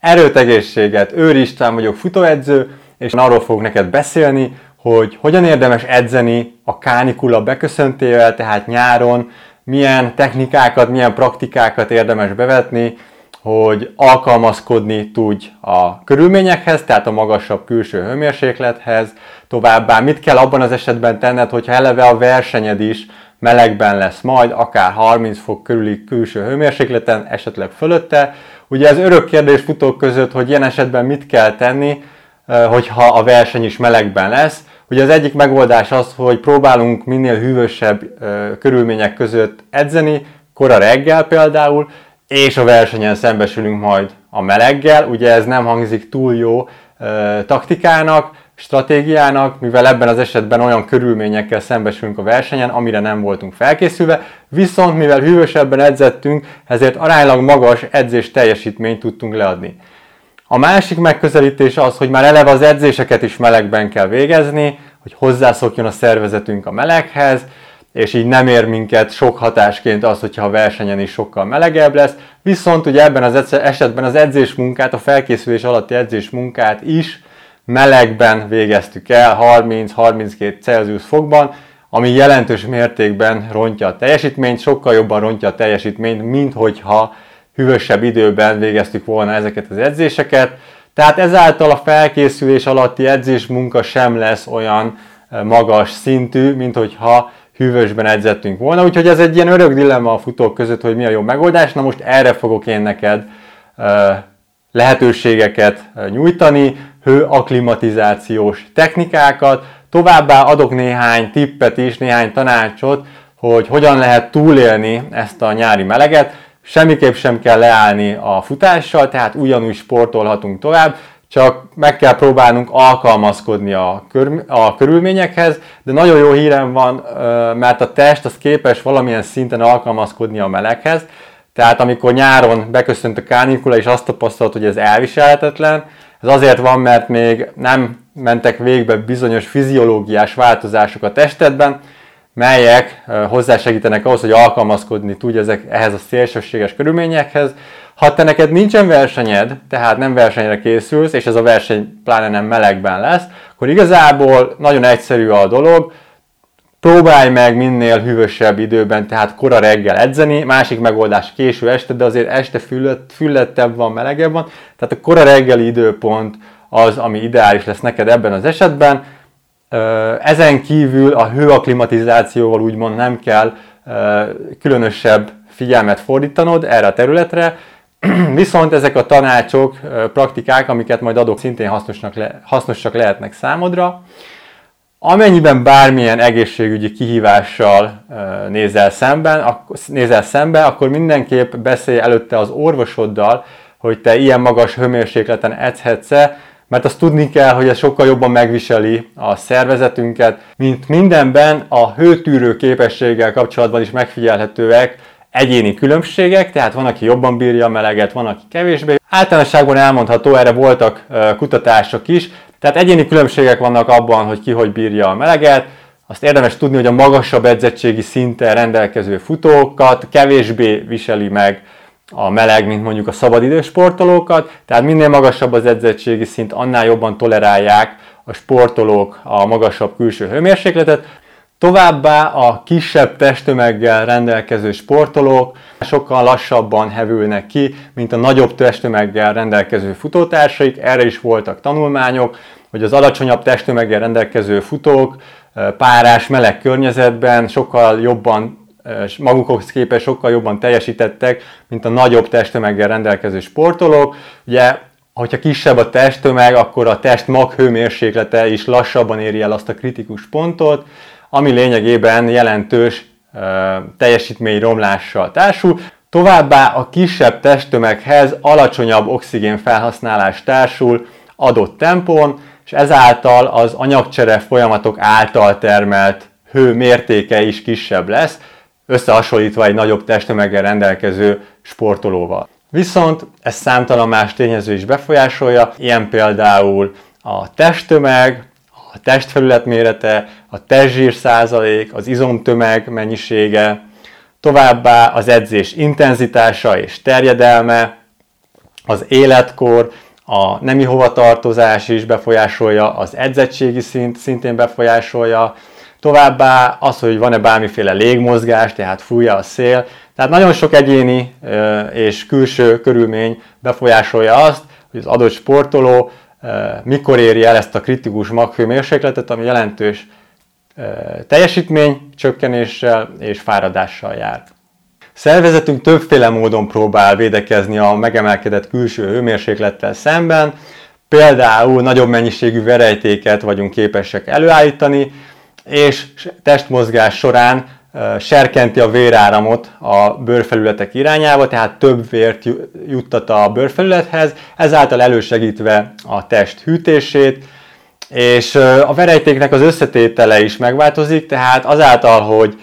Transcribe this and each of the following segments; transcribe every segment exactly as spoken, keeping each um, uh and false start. Erőt, egészséget! Őri István vagyok, futóedző, és arról fogok neked beszélni, hogy hogyan érdemes edzeni a kánikula beköszöntével, tehát nyáron, milyen technikákat, milyen praktikákat érdemes bevetni, hogy alkalmazkodni tudj a körülményekhez, tehát a magasabb külső hőmérséklethez, továbbá mit kell abban az esetben tenned, hogyha eleve a versenyed is melegben lesz majd, akár harminc fok körüli külső hőmérsékleten, esetleg fölötte. Ugye ez örök kérdés futók között, hogy ilyen esetben mit kell tenni, hogyha a verseny is melegben lesz. Ugye az egyik megoldás az, hogy próbálunk minél hűvösebb körülmények között edzeni, kora reggel például, és a versenyen szembesülünk majd a meleggel. Ugye ez nem hangzik túl jó taktikának, stratégiának, mivel ebben az esetben olyan körülményekkel szembesülünk a versenyen, amire nem voltunk felkészülve, viszont mivel hűvösebben edzettünk, ezért aránylag magas edzés teljesítményt tudtunk leadni. A másik megközelítés az, hogy már eleve az edzéseket is melegben kell végezni, hogy hozzászokjon a szervezetünk a meleghez, és így nem ér minket sok hatásként az, hogyha a versenyen is sokkal melegebb lesz, viszont ugye ebben az esetben az edzésmunkát, a felkészülés alatti edzésmunkát is melegben végeztük el, harminc-harminckettő Celsius fokban, ami jelentős mértékben rontja a teljesítményt, sokkal jobban rontja a teljesítményt, mint hogyha hűvösebb időben végeztük volna ezeket az edzéseket. Tehát ezáltal a felkészülés alatti edzésmunka sem lesz olyan magas szintű, mint hogyha hűvösben edzettünk volna. Úgyhogy ez egy ilyen örök dilemma a futók között, hogy mi a jó megoldás. Na most erre fogok én neked lehetőségeket nyújtani, hőaklimatizációs technikákat, továbbá adok néhány tippet is, néhány tanácsot, hogy hogyan lehet túlélni ezt a nyári meleget. Semmiképp sem kell leállni a futással, tehát ugyanúgy sportolhatunk tovább, csak meg kell próbálnunk alkalmazkodni a, kör, a körülményekhez, de nagyon jó hírem van, mert a test az képes valamilyen szinten alkalmazkodni a meleghez, tehát amikor nyáron beköszönt a kánikula és azt tapasztalt, hogy ez elviselhetetlen, ez azért van, mert még nem mentek végbe bizonyos fiziológiás változások a testedben, melyek hozzásegítenek ahhoz, hogy alkalmazkodni tudj ezek, ehhez a szélsőséges körülményekhez. Ha te neked nincsen versenyed, tehát nem versenyre készülsz, és ez a verseny pláne nem melegben lesz, akkor igazából nagyon egyszerű a dolog, próbálj meg minél hűvösebb időben, tehát kora reggel edzeni, másik megoldás késő este, de azért este füllet, füllettebb van, melegebb van, tehát a kora reggeli időpont az, ami ideális lesz neked ebben az esetben. Ezen kívül a hőaklimatizációval úgymond nem kell különösebb figyelmet fordítanod erre a területre, viszont ezek a tanácsok, praktikák, amiket majd adok, szintén hasznosnak le, hasznosak lehetnek számodra. Amennyiben bármilyen egészségügyi kihívással nézel, szemben, nézel szembe, akkor mindenképp beszélj előtte az orvosoddal, hogy te ilyen magas hőmérsékleten edzhetsz-e, mert azt tudni kell, hogy ez sokkal jobban megviseli a szervezetünket, mint mindenben a hőtűrő képességgel kapcsolatban is megfigyelhetőek egyéni különbségek, tehát van, aki jobban bírja a meleget, van, aki kevésbé. Általánosságban elmondható, erre voltak kutatások is, tehát egyéni különbségek vannak abban, hogy ki hogy bírja a meleget. Azt érdemes tudni, hogy a magasabb edzettségi szinten rendelkező futókat kevésbé viseli meg a meleg, mint mondjuk a szabadidős sportolókat, tehát minél magasabb az edzettségi szint, annál jobban tolerálják a sportolók a magasabb külső hőmérsékletet. Továbbá a kisebb testtömeggel rendelkező sportolók sokkal lassabban hevülnek ki, mint a nagyobb testtömeggel rendelkező futótársaik. Erre is voltak tanulmányok, hogy az alacsonyabb testtömeggel rendelkező futók párás, meleg környezetben sokkal jobban, magukhoz képest sokkal jobban teljesítettek, mint a nagyobb testtömeggel rendelkező sportolók. Ugye, hogyha kisebb a testtömeg, akkor a test maghőmérséklete is lassabban éri el azt a kritikus pontot, ami lényegében jelentős uh, teljesítményromlással társul. Továbbá a kisebb testtömeghez alacsonyabb oxigénfelhasználás társul adott tempón, és ezáltal az anyagcsere folyamatok által termelt hő mértéke is kisebb lesz, összehasonlítva egy nagyobb testtömeggel rendelkező sportolóval. Viszont ez számtalan más tényező is befolyásolja, ilyen például a testtömeg, a testfelület mérete, a testzsír százalék, az izomtömeg mennyisége, továbbá az edzés intenzitása és terjedelme, az életkor, a nemi hovatartozás is befolyásolja, az edzettségi szint szintén befolyásolja, továbbá az, hogy van-e bármiféle légmozgás, tehát fújja a szél. Tehát nagyon sok egyéni és külső körülmény befolyásolja azt, hogy az adott sportoló mikor éri el ezt a kritikus maghőmérsékletet, ami jelentős teljesítmény csökkenéssel és fáradással jár. Szervezetünk többféle módon próbál védekezni a megemelkedett külső hőmérséklettel szemben, például nagyobb mennyiségű verejtéket vagyunk képesek előállítani, és testmozgás során serkenti a véráramot a bőrfelületek irányába, tehát több vért juttat a bőrfelülethez, ezáltal elősegítve a test hűtését, és a verejtéknek az összetétele is megváltozik, tehát azáltal, hogy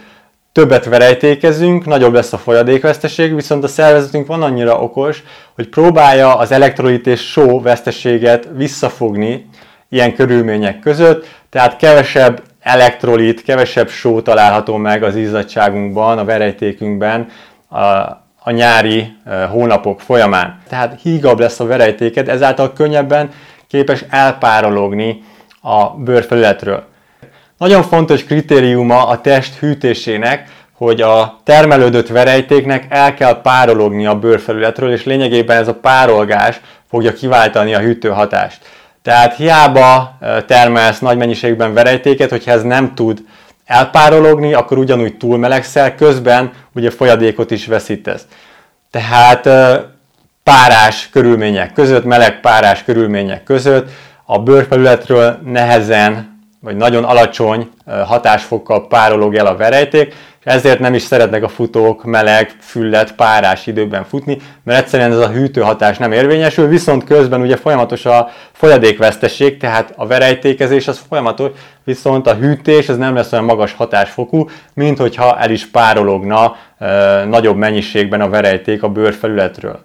többet verejtékezünk, nagyobb lesz a folyadékveszteség, viszont a szervezetünk van annyira okos, hogy próbálja az elektrolit és só veszteséget visszafogni ilyen körülmények között, tehát kevesebb elektrolit, kevesebb só található meg az izzadságunkban, a verejtékünkben a, a nyári hónapok folyamán. Tehát hígabb lesz a verejtéked, ezáltal könnyebben képes elpárologni a bőrfelületről. Nagyon fontos kritériuma a test hűtésének, hogy a termelődött verejtéknek el kell párologni a bőrfelületről, és lényegében ez a párolgás fogja kiváltani a hűtőhatást. Tehát hiába termelsz nagy mennyiségben verejtéket, hogyha ez nem tud elpárologni, akkor ugyanúgy túlmelegszel, közben ugye folyadékot is veszítesz. Tehát párás körülmények között, meleg párás körülmények között a bőrfelületről nehezen vagy nagyon alacsony hatásfokkal párolog el a verejték, és ezért nem is szeretnek a futók meleg, füllet, párás időben futni, mert egyszerűen ez a hűtőhatás nem érvényesül, viszont közben ugye folyamatos a folyadékveszteség, tehát a verejtékezés az folyamatos, viszont a hűtés az nem lesz olyan magas hatásfokú, mint hogyha el is párologna e, nagyobb mennyiségben a verejték a bőrfelületről.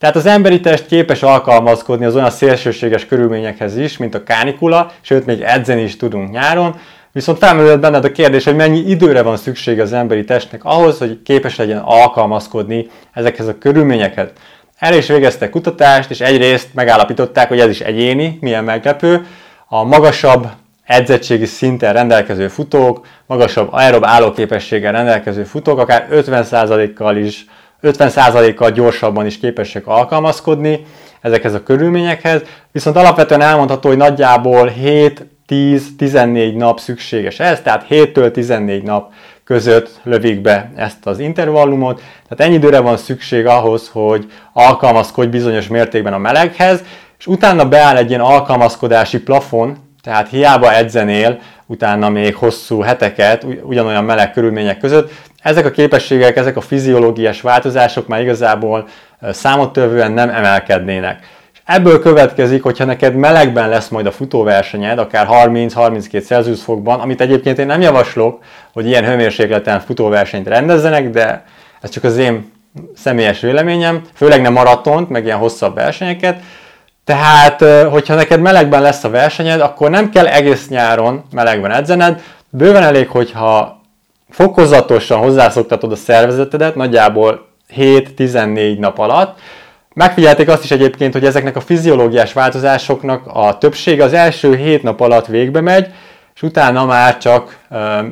Tehát az emberi test képes alkalmazkodni az olyan szélsőséges körülményekhez is, mint a kánikula, sőt még edzeni is tudunk nyáron, viszont felmerült benned a kérdés, hogy mennyi időre van szükség az emberi testnek ahhoz, hogy képes legyen alkalmazkodni ezekhez a körülményekhez. Erre is végeztek kutatást, és egyrészt megállapították, hogy ez is egyéni, milyen meglepő, a magasabb edzettségi szinten rendelkező futók, magasabb aerob állóképességgel rendelkező futók akár ötven százalékkal is ötven százalékkal gyorsabban is képesek alkalmazkodni ezekhez a körülményekhez, viszont alapvetően elmondható, hogy nagyjából hét-tíz-tizennégy nap szükséges ez, tehát héttől tizennégy nap között lövik be ezt az intervallumot, tehát ennyi időre van szükség ahhoz, hogy alkalmazkodj bizonyos mértékben a meleghez, és utána beáll egy ilyen alkalmazkodási plafon, tehát hiába edzenél, utána még hosszú heteket, ugyanolyan meleg körülmények között. Ezek a képességek, ezek a fiziológiás változások már igazából számottevően nem emelkednének. És ebből következik, hogyha neked melegben lesz majd a futóversenyed, akár harminc-harminckettő Celsius fokban, amit egyébként én nem javaslok, hogy ilyen hőmérsékleten futóversenyt rendezzenek, de ez csak az én személyes véleményem, főleg nem maratont, meg ilyen hosszabb versenyeket. Tehát, hogyha neked melegben lesz a versenyed, akkor nem kell egész nyáron melegben edzened, bőven elég, hogyha fokozatosan hozzászoktatod a szervezetedet, nagyjából hét-tizennégy nap alatt. Megfigyelték azt is egyébként, hogy ezeknek a fiziológiás változásoknak a többsége az első hét nap alatt végbe megy, és utána már csak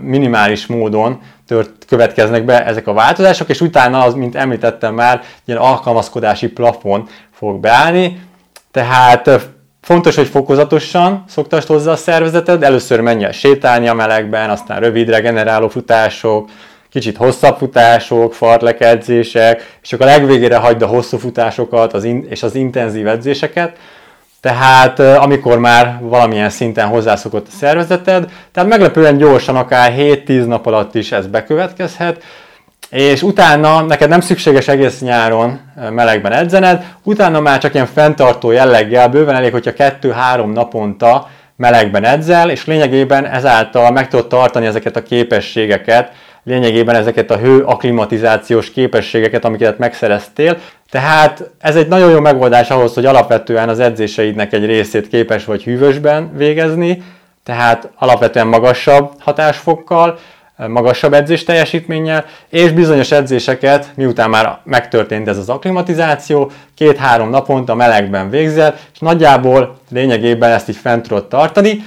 minimális módon tört, következnek be ezek a változások, és utána, az, mint említettem már, ilyen alkalmazkodási plafon fog beállni. Tehát fontos, hogy fokozatosan szoktasd hozzá a szervezeted, először menj el sétálni a melegben, aztán rövidre generáló futások, kicsit hosszabb futások, fartlek edzések, és akkor a legvégére hagyd a hosszú futásokat az in- és az intenzív edzéseket, tehát amikor már valamilyen szinten hozzászokott a szervezeted, tehát meglepően gyorsan, akár hét-tíz nap alatt is ez bekövetkezhet, és utána neked nem szükséges egész nyáron melegben edzened, utána már csak ilyen fenntartó jelleggel bőven elég, hogyha kettő-három naponta melegben edzel, és lényegében ezáltal meg tudod tartani ezeket a képességeket, lényegében ezeket a hőaklimatizációs képességeket, amiket megszereztél. Tehát ez egy nagyon jó megoldás ahhoz, hogy alapvetően az edzéseidnek egy részét képes vagy hűvösben végezni, tehát alapvetően magasabb hatásfokkal, magasabb edzés teljesítménnyel, és bizonyos edzéseket, miután már megtörtént ez az akklimatizáció, két-három naponta melegben végzel, és nagyjából lényegében ezt így fent tudod tartani.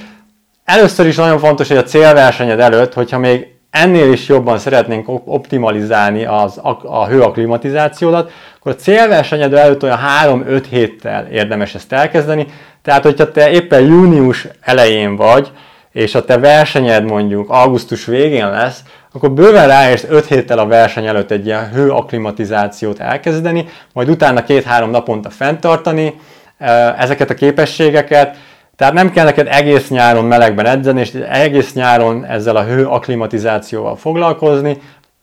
Először is nagyon fontos, hogy a célversenyed előtt, hogyha még ennél is jobban szeretnénk optimalizálni az, a hőaklimatizációdat, akkor a célversenyed előtt olyan három-öt héttel érdemes ezt elkezdeni. Tehát, hogyha te éppen június elején vagy, és a te versenyed mondjuk augusztus végén lesz, akkor bőven ráérsz öt héttel a verseny előtt egy ilyen hőaklimatizációt elkezdeni, majd utána két-három naponta fenntartani ezeket a képességeket. Tehát nem kell neked egész nyáron melegben edzeni, és egész nyáron ezzel a hőaklimatizációval foglalkozni,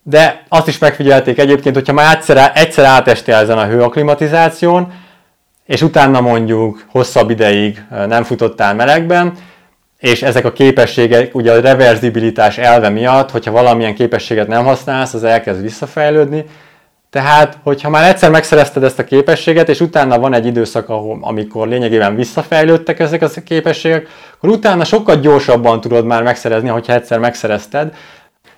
de azt is megfigyelték egyébként, hogyha már egyszer, egyszer átestél ezen a hőaklimatizáción, és utána mondjuk hosszabb ideig nem futottál melegben, és ezek a képességek, ugye a reverzibilitás elve miatt, hogyha valamilyen képességet nem használsz, az elkezd visszafejlődni. Tehát, hogyha már egyszer megszerezted ezt a képességet, és utána van egy időszak, ahol, amikor lényegében visszafejlődtek ezek a képességek, akkor utána sokkal gyorsabban tudod már megszerezni, hogyha egyszer megszerezted.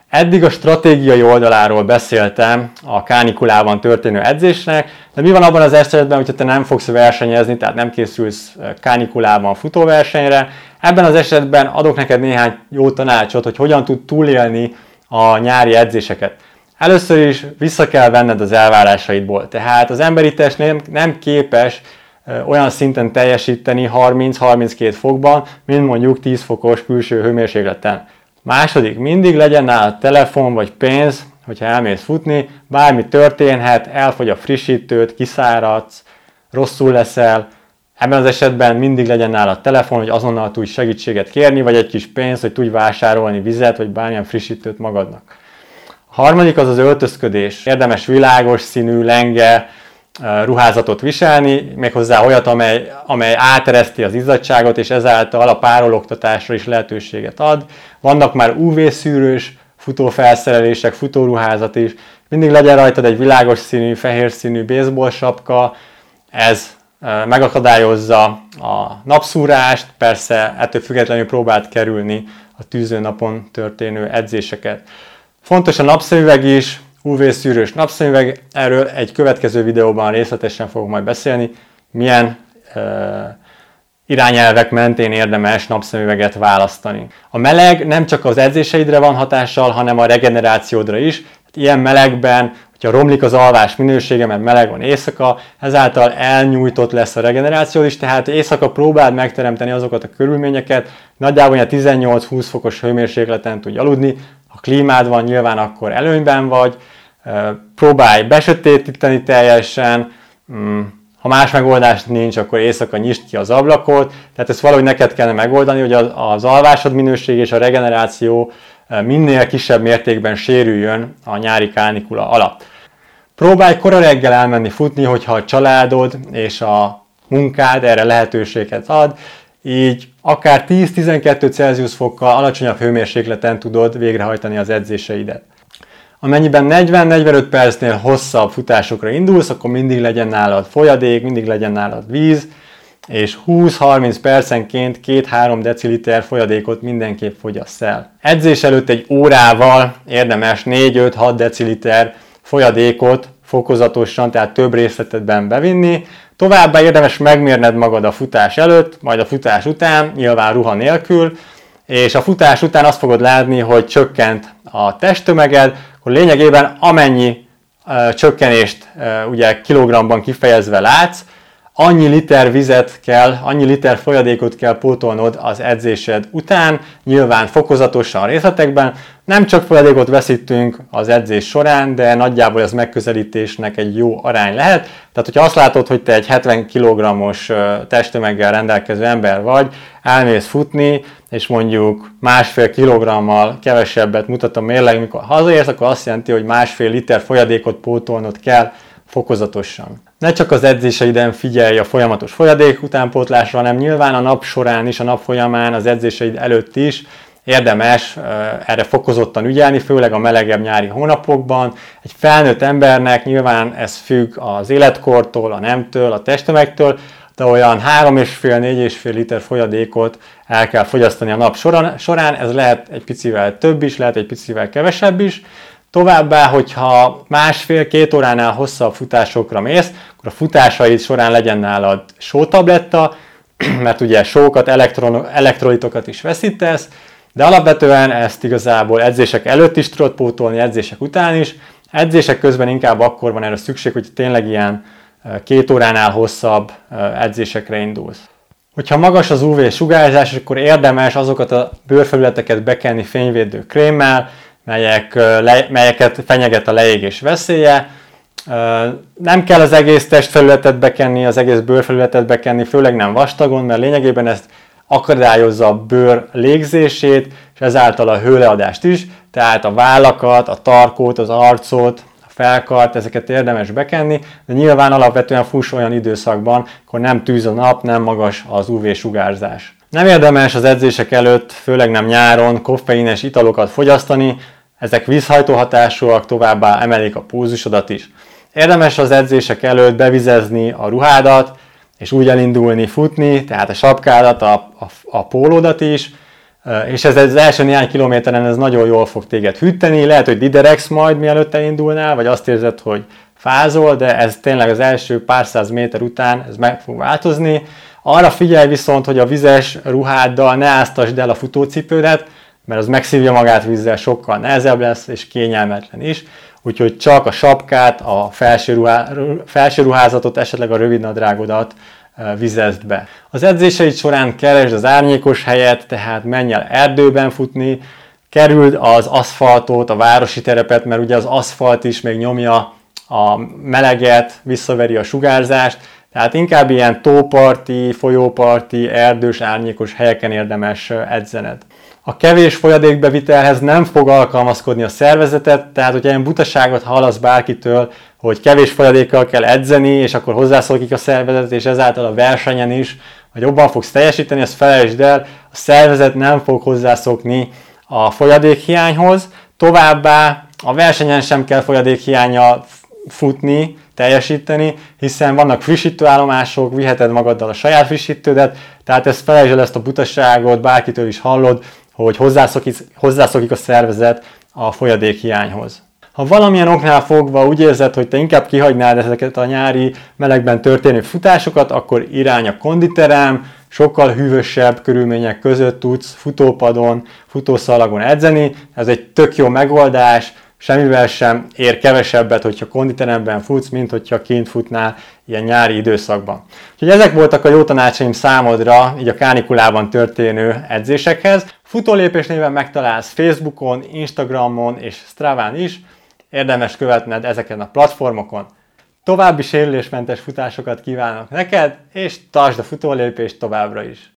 Eddig a stratégiai oldaláról beszéltem a kánikulában történő edzésnek, de mi van abban az esetben, hogyha te nem fogsz versenyezni, tehát nem készülsz kánikulában futóversenyre? Ebben az esetben adok neked néhány jó tanácsot, hogy hogyan tud túlélni a nyári edzéseket. Először is vissza kell venned az elvárásaidból. Tehát az emberi test nem, nem képes olyan szinten teljesíteni harminc-harminckettő fokban, mint mondjuk tíz fokos külső hőmérsékleten. Második, mindig legyen nálad telefon vagy pénz, hogyha elmész futni, bármi történhet, elfogy a frissítőt, kiszáradsz, rosszul leszel. Ebben az esetben mindig legyen nálad telefon, hogy azonnal tudj segítséget kérni, vagy egy kis pénz, hogy tudj vásárolni vizet, vagy bármilyen frissítőt magadnak. A harmadik az az öltözködés. Érdemes világos színű, lenge ruházatot viselni, méghozzá olyat, amely, amely átereszti az izzadságot, és ezáltal a párologtatásra is lehetőséget ad. Vannak már ú vé-szűrős futófelszerelések, futóruházat is. Mindig legyen rajtad egy világos színű, fehér színű baseball sapka. Ez megakadályozza a napszúrást, persze ettől függetlenül próbáld kerülni a tűzőnapon történő edzéseket. Fontos a napszemüveg is, ú vé-szűrős napszemüveg, erről egy következő videóban részletesen fogok majd beszélni, milyen e, irányelvek mentén érdemes napszemüveget választani. A meleg nem csak az edzéseidre van hatással, hanem a regenerációdra is. Ilyen melegben, hogyha romlik az alvás minősége, mert meleg van éjszaka, ezáltal elnyújtott lesz a regeneráció is, tehát éjszaka próbáld megteremteni azokat a körülményeket, nagyjából a tizennyolc-húsz fokos hőmérsékleten tudj aludni. Ha klímád van, nyilván akkor előnyben vagy, próbálj besötétíteni teljesen, ha más megoldás nincs, akkor éjszaka nyisd ki az ablakot, tehát ezt valahogy neked kellene megoldani, hogy az alvásod minőség és a regeneráció minél kisebb mértékben sérüljön a nyári kánikula alatt. Próbálj kora reggel elmenni futni, hogyha a családod és a munkád erre lehetőséget ad, így akár tíz-tizenkettő Celsius fokkal alacsonyabb hőmérsékleten tudod végrehajtani az edzéseidet. Amennyiben negyven-negyvenöt percnél hosszabb futásokra indulsz, akkor mindig legyen nálad folyadék, mindig legyen nálad víz, és húsz-harminc percenként két-három deciliter folyadékot mindenképp fogyassz el. Edzés előtt egy órával érdemes négy-öt-hat deciliter folyadékot fokozatosan, tehát több részletedben bevinni. Továbbá érdemes megmérned magad a futás előtt, majd a futás után, nyilván ruha nélkül, és a futás után azt fogod látni, hogy csökkent a testtömeged, akkor lényegében amennyi uh, csökkenést uh, ugye kilogramban kifejezve látsz, annyi liter vizet kell, annyi liter folyadékot kell pótolnod az edzésed után, nyilván fokozatosan részletekben. Nem csak folyadékot veszítünk az edzés során, de nagyjából ez megközelítésnek egy jó arány lehet. Tehát, hogyha azt látod, hogy te egy hetven kg-os testtömeggel rendelkező ember vagy, elmész futni, és mondjuk másfél kilogrammal kevesebbet mutat a mérleg, mikor hazaérsz, akkor azt jelenti, hogy másfél liter folyadékot pótolnod kell fokozatosan. Ne csak az edzéseiden figyelj a folyamatos folyadék utánpótlásra, hanem nyilván a nap során is, a nap folyamán, az edzéseid előtt is érdemes erre fokozottan ügyelni, főleg a melegebb nyári hónapokban. Egy felnőtt embernek nyilván ez függ az életkortól, a nemtől, a testtömegtől, de olyan három és fél négy és fél liter folyadékot el kell fogyasztani a nap során, ez lehet egy picivel több is, lehet egy picivel kevesebb is. Továbbá, hogyha másfél-két óránál hosszabb futásokra mész, akkor a futásaid során legyen nálad sótabletta, mert ugye sókat, elektron, elektrolitokat is veszítesz, de alapvetően ezt igazából edzések előtt is tudod pótolni, edzések után is. Edzések közben inkább akkor van erre szükség, hogy tényleg ilyen két óránál hosszabb edzésekre indulsz. Hogyha magas az ú vé-sugárzás, akkor érdemes azokat a bőrfelületeket bekenni fényvédő krémmel, melyek, le, melyeket fenyeget a leégés veszélye. Nem kell az egész testfelületet bekenni, az egész bőrfelületet bekenni, főleg nem vastagon, mert lényegében ezt akadályozza a bőr légzését, és ezáltal a hőleadást is, tehát a vállakat, a tarkót, az arcot, a felkart, ezeket érdemes bekenni, de nyilván alapvetően fuss olyan időszakban, akkor nem tűz a nap, nem magas az ú vé-sugárzás. Nem érdemes az edzések előtt, főleg nem nyáron, koffeines italokat fogyasztani, ezek vízhajtó hatásúak, továbbá emelik a pulzusodat is. Érdemes az edzések előtt bevizezni a ruhádat, és úgy elindulni, futni, tehát a sapkádat, a, a, a pólódat is, és ez az első néhány kilométeren ez nagyon jól fog téged hűteni, lehet, hogy dideregsz majd mielőtt elindulnál, vagy azt érzed, hogy fázol, de ez tényleg az első pár száz méter után ez meg fog változni. Arra figyelj viszont, hogy a vizes ruháddal ne áztasd el a futócipődet, mert az megszívja magát vízzel, sokkal nehezebb lesz és kényelmetlen is. Úgyhogy csak a sapkát, a felső, ruhá, felső ruházatot, esetleg a rövidnadrágodat vizezd be. Az edzéseid során keresd az árnyékos helyet, tehát menj el erdőben futni, kerüld az aszfaltot, a városi terepet, mert ugye az aszfalt is még nyomja a meleget, visszaveri a sugárzást, tehát inkább ilyen tóparti, folyóparti, erdős, árnyékos helyeken érdemes edzened. A kevés folyadékbevitelhez nem fog alkalmazkodni a szervezetet, tehát hogyha ilyen butaságot hallasz bárkitől, hogy kevés folyadékkal kell edzeni, és akkor hozzászokik a szervezet, és ezáltal a versenyen is, vagy jobban fogsz teljesíteni, ezt felejtsd el, a szervezet nem fog hozzászokni a folyadékhiányhoz. Továbbá a versenyen sem kell folyadékhiánnyal futni, teljesíteni, hiszen vannak frissítőállomások, viheted magaddal a saját frissítődet, tehát ezt felejtsd el, ezt a butaságot, bárkitől is hallod, hogy hozzászokik, hozzászokik a szervezet a folyadékhiányhoz. Ha valamilyen oknál fogva úgy érzed, hogy te inkább kihagynád ezeket a nyári melegben történő futásokat, akkor irány a konditerem, sokkal hűvösebb körülmények között tudsz futópadon, futószalagon edzeni, ez egy tök jó megoldás, semmivel sem ér kevesebbet, hogyha konditeremben futsz, mint hogyha kint futnál ilyen nyári időszakban. Úgyhogy ezek voltak a jó tanácsaim számodra, így a kánikulában történő edzésekhez. Futólépés néven megtalálsz Facebookon, Instagramon és Straván is, érdemes követned ezeken a platformokon. További sérülésmentes futásokat kívánok neked, és tartsd a futólépést továbbra is!